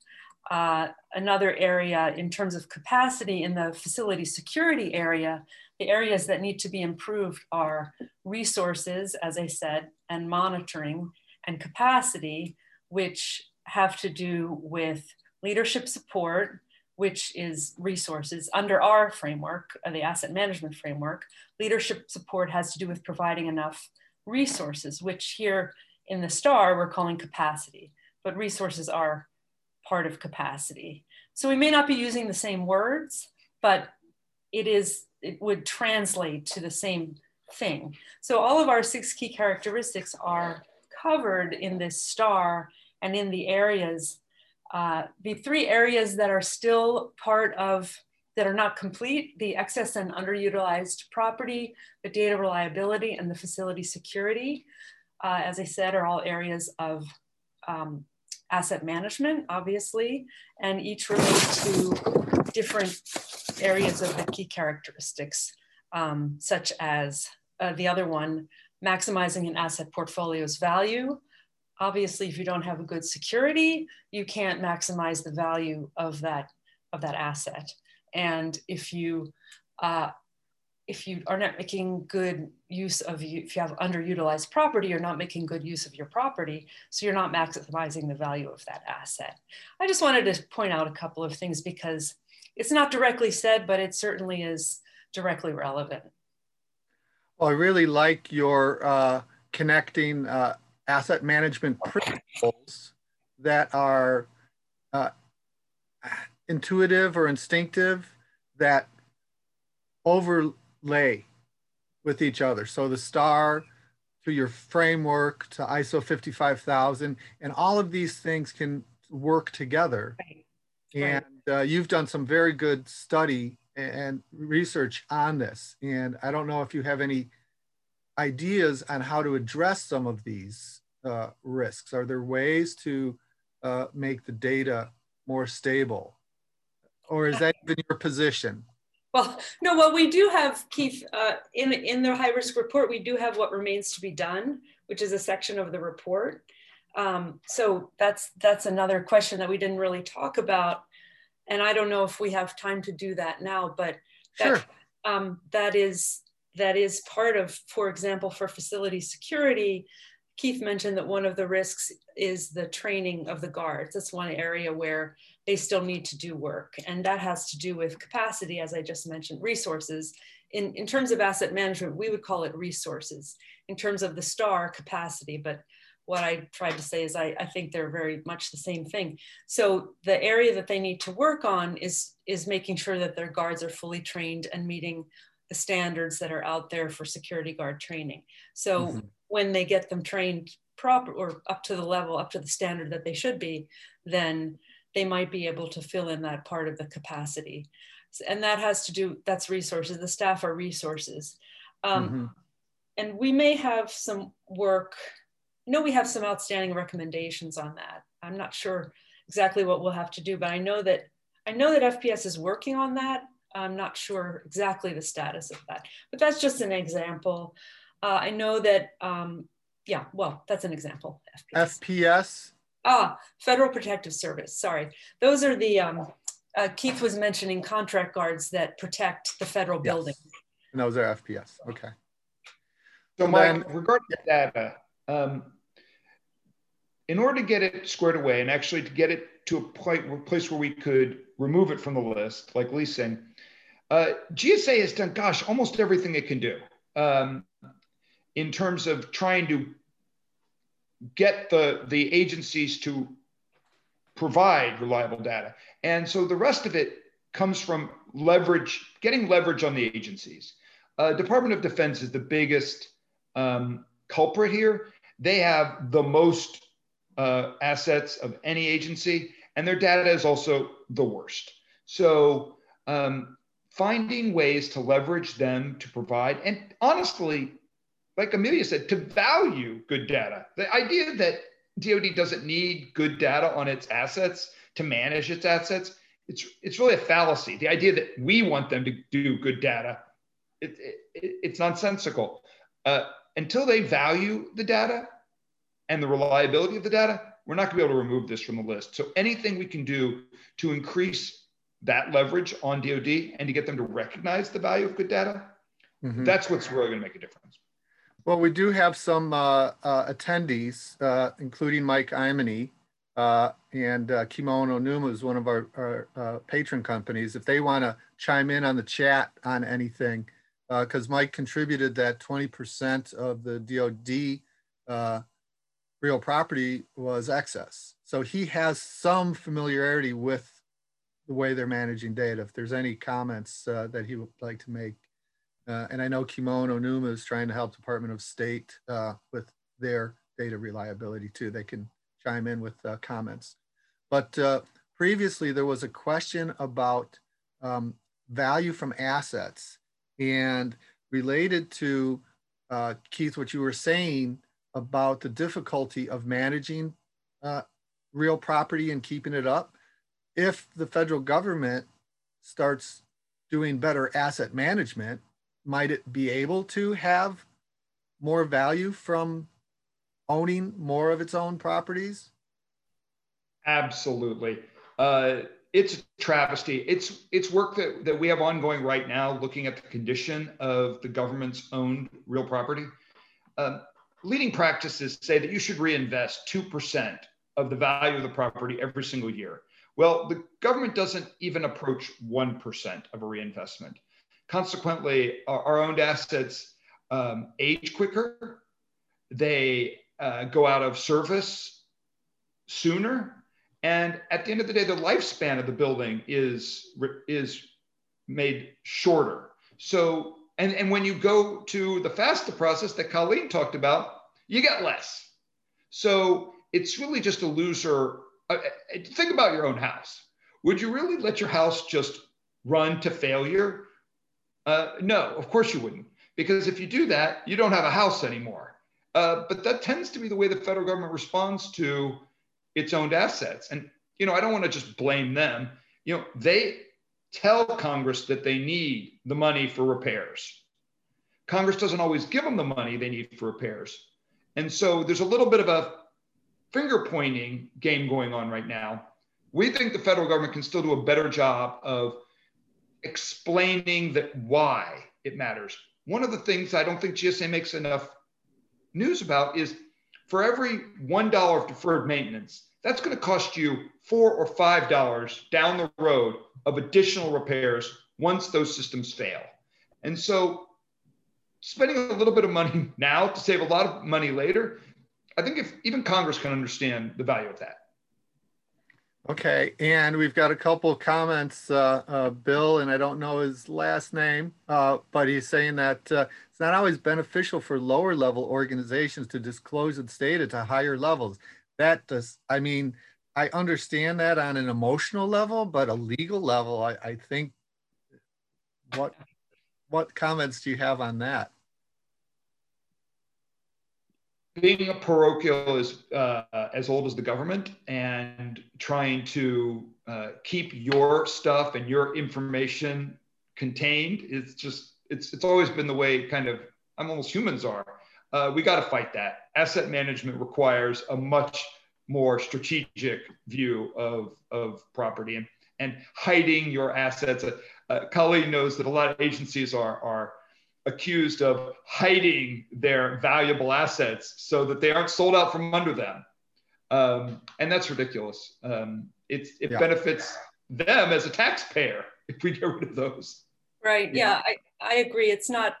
Uh, another area in terms of capacity in the facility security area, the areas that need to be improved are resources, as I said, and monitoring, and capacity, which have to do with leadership support, which is resources under our framework, the asset management framework. Leadership support has to do with providing enough resources, which here in the star we're calling capacity, but resources are part of capacity. So we may not be using the same words, but it is, it would translate to the same thing. So all of our six key characteristics are covered in this star, and in the areas, uh, the three areas that are still part of that are not complete, the excess and underutilized property, the data reliability, and the facility security, uh, as I said, are all areas of um, asset management, obviously, and each relates to different areas of the key characteristics, um, such as uh, the other one, maximizing an asset portfolio's value. Obviously, if you don't have a good security, you can't maximize the value of that, of that asset. And if you, uh, if you are not making good use of, you, if you have underutilized property, you're not making good use of your property, so you're not maximizing the value of that asset. I just wanted to point out a couple of things because it's not directly said, but it certainly is directly relevant. Well, I really like your uh, connecting uh, asset management principles that are uh, intuitive or instinctive that overlay with each other. So the STAR to your framework to I S O fifty-five thousand, and all of these things can work together. Right. And uh, you've done some very good study and research on this. And I don't know if you have any ideas on how to address some of these uh, risks. Are there ways to uh, make the data more stable? Or is that even your position? Well, no, well, we do have, Keith, uh, in, in the high risk report, we do have what remains to be done, which is a section of the report. Um, so that's, that's another question that we didn't really talk about. And I don't know if we have time to do that now, but that, sure. um, that is, that is part of, for example, for facility security, Keith mentioned that one of the risks is the training of the guards. That's one area where they still need to do work. And that has to do with capacity, as I just mentioned, resources. In, in terms of asset management, we would call it resources. In terms of the STAR, capacity. But what I tried to say is I, I think they're very much the same thing. So the area that they need to work on is, is making sure that their guards are fully trained and meeting the standards that are out there for security guard training. So mm-hmm. when they get them trained proper or up to the level, up to the standard that they should be, then they might be able to fill in that part of the capacity. And that has to do, that's resources, the staff are resources. Um, mm-hmm. And we may have some work, no, we have some outstanding recommendations on that. I'm not sure exactly what we'll have to do, but I know that, I know that F P S is working on that. I'm not sure exactly the status of that, but that's just an example. Uh, I know that, um, yeah, well, that's an example. F P S. F P S? Ah, Federal Protective Service, sorry. Those are the, um, uh, Keith was mentioning contract guards that protect the federal yes. building. And those are F P S, okay. So and Mike, then, regarding data, um, in order to get it squared away and actually to get it to a place where we could remove it from the list, like leasing, uh, G S A has done, gosh, almost everything it can do. Um, in terms of trying to get the, the agencies to provide reliable data. And so the rest of it comes from leverage, getting leverage on the agencies. Uh, Department of Defense is the biggest um, culprit here. They have the most uh, assets of any agency, and their data is also the worst. So um, finding ways to leverage them to provide, and honestly, like Amelia said, to value good data. The idea that D O D doesn't need good data on its assets to manage its assets, it's, it's really a fallacy. The idea that we want them to do good data, it, it, it's nonsensical. Uh, until they value the data and the reliability of the data, we're not gonna be able to remove this from the list. So anything we can do to increase that leverage on D O D and to get them to recognize the value of good data, mm-hmm. that's what's really gonna make a difference. Well, we do have some uh, uh, attendees, uh, including Mike Imani uh, and uh, Kimono Numa is one of our, our uh, patron companies. If they want to chime in on the chat on anything, because uh, Mike contributed that twenty percent of the D O D uh, real property was excess. So he has some familiarity with the way they're managing data. If there's any comments uh, that he would like to make. Uh, and I know Kimono Numa is trying to help Department of State uh, with their data reliability too. They can chime in with uh, comments. But uh, previously there was a question about um, value from assets. And related to, uh, Keith, what you were saying about the difficulty of managing uh, real property and keeping it up, if the federal government starts doing better asset management, might it be able to have more value from owning more of its own properties? Absolutely. Uh, it's a travesty. It's it's work that, that we have ongoing right now, looking at the condition of the government's owned real property. Uh, leading practices say that you should reinvest two percent of the value of the property every single year. Well, the government doesn't even approach one percent of a reinvestment. Consequently, our, our owned assets um, age quicker. They uh, go out of service sooner. And at the end of the day, the lifespan of the building is, is made shorter. So, and, and when you go to the FAFSA process that Colleen talked about, you get less. So it's really just a loser. Uh, think about your own house. Would you really let your house just run to failure? Uh, no, of course you wouldn't. Because if you do that, you don't have a house anymore. Uh, but that tends to be the way the federal government responds to its owned assets. And, you know, I don't want to just blame them. You know, they tell Congress that they need the money for repairs. Congress doesn't always give them the money they need for repairs. And so there's a little bit of a finger pointing game going on right now. We think the federal government can still do a better job of explaining that why it matters. One of the things I don't think G S A makes enough news about is for every one dollar of deferred maintenance, that's going to cost you four or five dollars down the road of additional repairs once those systems fail. And so spending a little bit of money now to save a lot of money later, I think if even Congress can understand the value of that. Okay, and we've got a couple of comments, uh, uh, Bill, and I don't know his last name, uh, but he's saying that uh, it's not always beneficial for lower level organizations to disclose its data to higher levels. That does, I mean, I understand that on an emotional level, but a legal level, I, I think, what, what comments do you have on that? Being a parochial is uh, as old as the government, and trying to uh, keep your stuff and your information contained, it's just, it's, it's always been the way kind of I'm almost humans are. Uh, we got to fight that. Asset management requires a much more strategic view of, of property and, and hiding your assets. Uh, uh, Colleen knows that a lot of agencies are, are accused of hiding their valuable assets so that they aren't sold out from under them. Um, and that's ridiculous. Um, it's, it yeah. benefits them as a taxpayer if we get rid of those. Right, yeah, yeah I, I agree. It's not,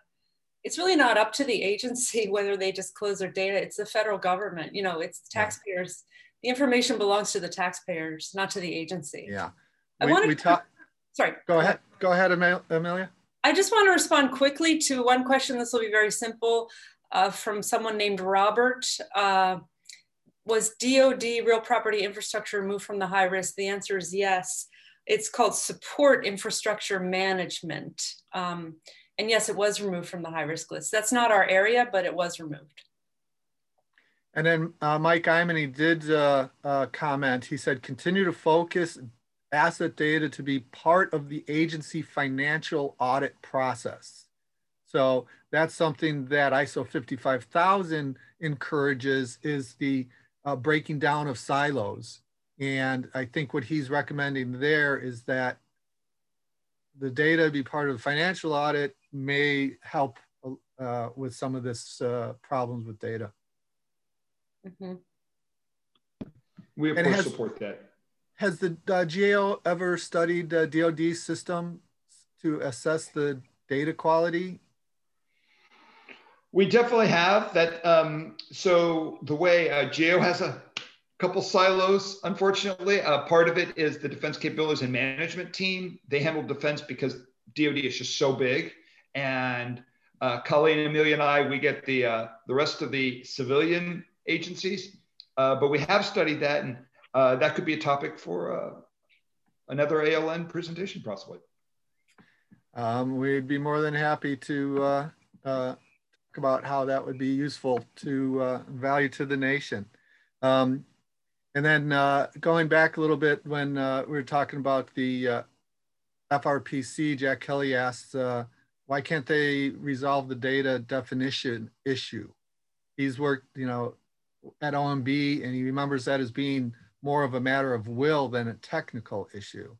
it's really not up to the agency whether they disclose their data. It's the federal government, you know, it's taxpayers. The information belongs to the taxpayers, not to the agency. Yeah, I we, wanted we talk, sorry. Go ahead, go ahead, Amelia. I just want to respond quickly to one question. This will be very simple, uh, from someone named Robert. Uh, was D O D real property infrastructure removed from the high risk? The answer is yes. It's called support infrastructure management. Um, and yes, it was removed from the high risk list. That's not our area, but it was removed. And then uh, Mike Imani did uh, uh, comment. He said, continue to focus asset data to be part of the agency financial audit process. So that's something that I S O fifty-five thousand encourages, is the uh, breaking down of silos. And I think what he's recommending there is that the data be part of the financial audit may help uh, with some of this uh, problems with data. Mm-hmm. We of and course has, support that. Has the uh, G A O ever studied uh, D O D system to assess the data quality? We definitely have that. Um, so the way uh, G A O has a couple silos, unfortunately, uh, part of it is the Defense Capabilities and Management team. They handle defense because D O D is just so big. And uh, Colleen, Amelia, and I, we get the, uh, the rest of the civilian agencies, uh, but we have studied that. And Uh, that could be a topic for uh, another A L N presentation, possibly. um, we'd be more than happy to uh, uh, talk about how that would be useful to uh, value to the nation. Um, and then uh, going back a little bit when uh, we were talking about the uh, F R P C, Jack Kelly asks, uh, why can't they resolve the data definition issue? He's worked, you know, at O M B, and he remembers that as being more of a matter of will than a technical issue.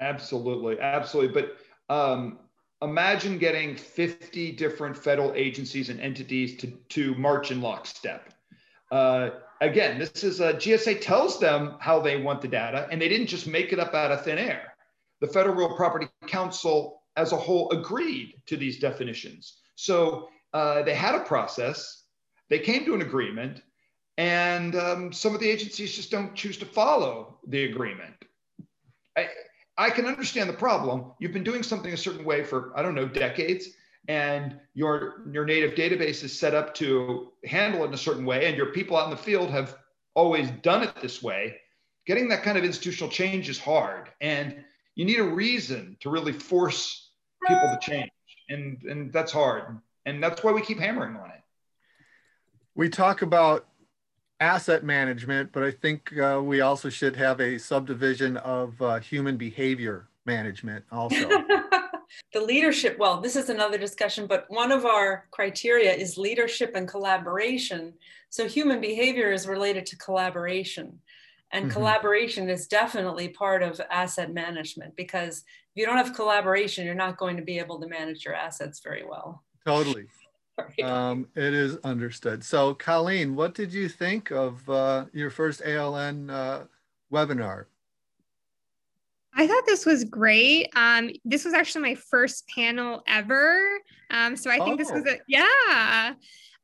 Absolutely, absolutely. But um, imagine getting fifty different federal agencies and entities to, to march in lockstep. Uh, again, this is a, G S A tells them how they want the data, and they didn't just make it up out of thin air. The Federal Real Property Council as a whole agreed to these definitions. So uh, they had a process, they came to an agreement, and um, some of the agencies just don't choose to follow the agreement. I, I can understand the problem. You've been doing something a certain way for, I don't know, decades, and your, your native database is set up to handle it in a certain way, and your people out in the field have always done it this way. Getting that kind of institutional change is hard, and you need a reason to really force people to change, and, and that's hard. And that's why we keep hammering on it. We talk about asset management, but I think uh, we also should have a subdivision of uh, human behavior management also. The leadership, well, this is another discussion, but one of our criteria is leadership and collaboration. So human behavior is related to collaboration. And mm-hmm. collaboration is definitely part of asset management, because if you don't have collaboration, you're not going to be able to manage your assets very well. Totally. Um, it is understood. So, Colleen, what did you think of uh, your first A L N uh, webinar? I thought this was great. Um, this was actually my first panel ever. Um, so I think oh. this was a, yeah.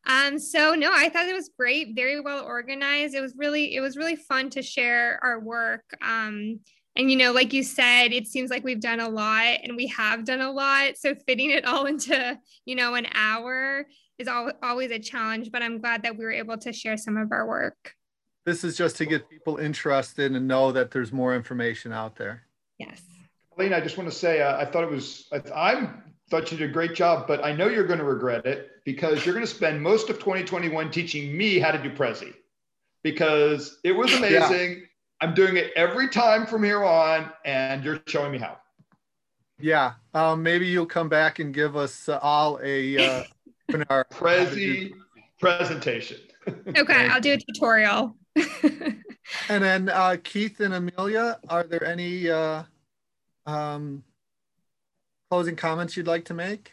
Um, so no, I thought it was great, very well organized. It was really, it was really fun to share our work. Um, And, you know, like you said, it seems like we've done a lot, and we have done a lot. So fitting it all into, you know, an hour is al- always a challenge, but I'm glad that we were able to share some of our work. This is just to get people interested and know that there's more information out there. Yes. Colleen, I just want to say, uh, I thought it was, I I'm, thought you did a great job, but I know you're going to regret it, because you're going to spend most of twenty twenty-one teaching me how to do Prezi, because it was amazing. Yeah. I'm doing it every time from here on, and you're showing me how. Yeah, um, maybe you'll come back and give us uh, all a uh, Prezi presentation. Okay, I'll do a tutorial. And then uh, Keith and Amelia, are there any uh, um, closing comments you'd like to make?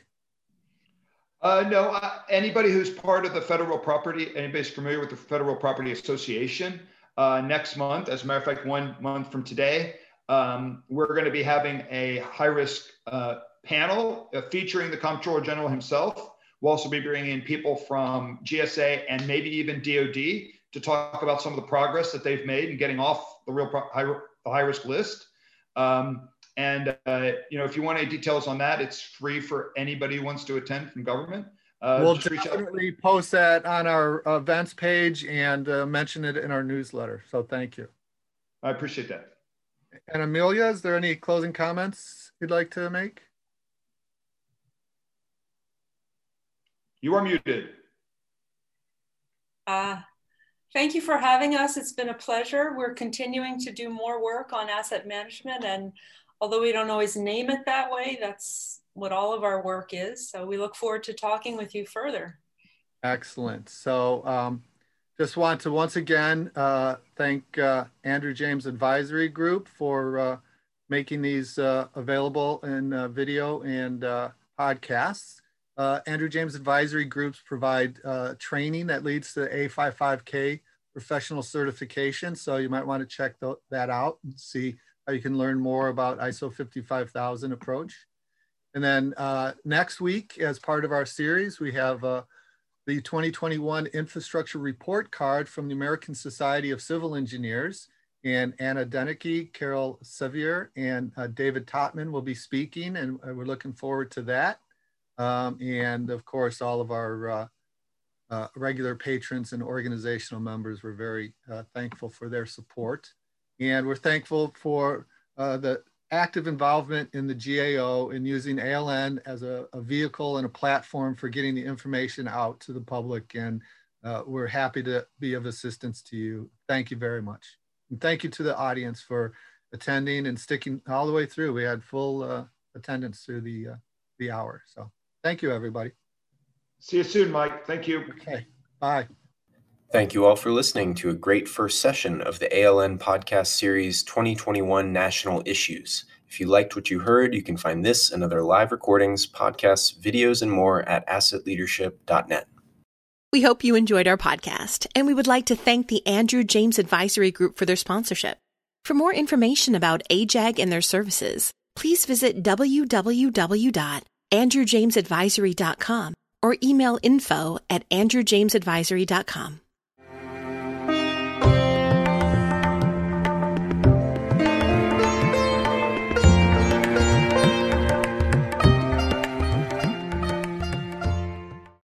Uh, no, uh, anybody who's part of the Federal Property, anybody's familiar with the Federal Property Association, Uh, next month, as a matter of fact, one month from today, um, we're going to be having a high-risk uh, panel uh, featuring the Comptroller General himself. We'll also be bringing in people from G S A and maybe even D O D to talk about some of the progress that they've made in getting off the real pro- high, the high-risk list. Um, and uh, you know, if you want any details on that, it's free for anybody who wants to attend from government. Uh, we'll definitely post that on our events page and uh, mention it in our newsletter. So thank you. I appreciate that. And Amelia, is there any closing comments you'd like to make? You are muted. Uh, thank you for having us. It's been a pleasure. We're continuing to do more work on asset management. And although we don't always name it that way, that's what all of our work is. So we look forward to talking with you further. Excellent. So um, just want to once again uh, thank uh, Andrew James Advisory Group for uh, making these uh, available in uh, video and uh, podcasts. Uh, Andrew James Advisory Groups provide uh, training that leads to A fifty-five K professional certification. So you might want to check th- that out and see how you can learn more about I S O fifty-five thousand approach. And then uh, next week, as part of our series, we have uh, the twenty twenty-one Infrastructure Report Card from the American Society of Civil Engineers. And Anna Denneke, Carol Sevier, and uh, David Totman will be speaking, and we're looking forward to that. Um, and of course, all of our uh, uh, regular patrons and organizational members, we're very uh, thankful for their support. And we're thankful for uh, the active involvement in the G A O in using A L N as a, a vehicle and a platform for getting the information out to the public, and uh, we're happy to be of assistance to you. Thank you very much. And thank you to the audience for attending and sticking all the way through. We had full uh, attendance through the, uh, the hour. So thank you, everybody. See you soon, Mike. Thank you. Okay. Bye. Thank you all for listening to a great first session of the A L N Podcast Series twenty twenty-one National Issues. If you liked what you heard, you can find this and other live recordings, podcasts, videos, and more at asset leadership dot net. We hope you enjoyed our podcast, and we would like to thank the Andrew James Advisory Group for their sponsorship. For more information about A J A G and their services, please visit w w w dot andrew james advisory dot com or email info at andrew james advisory dot com.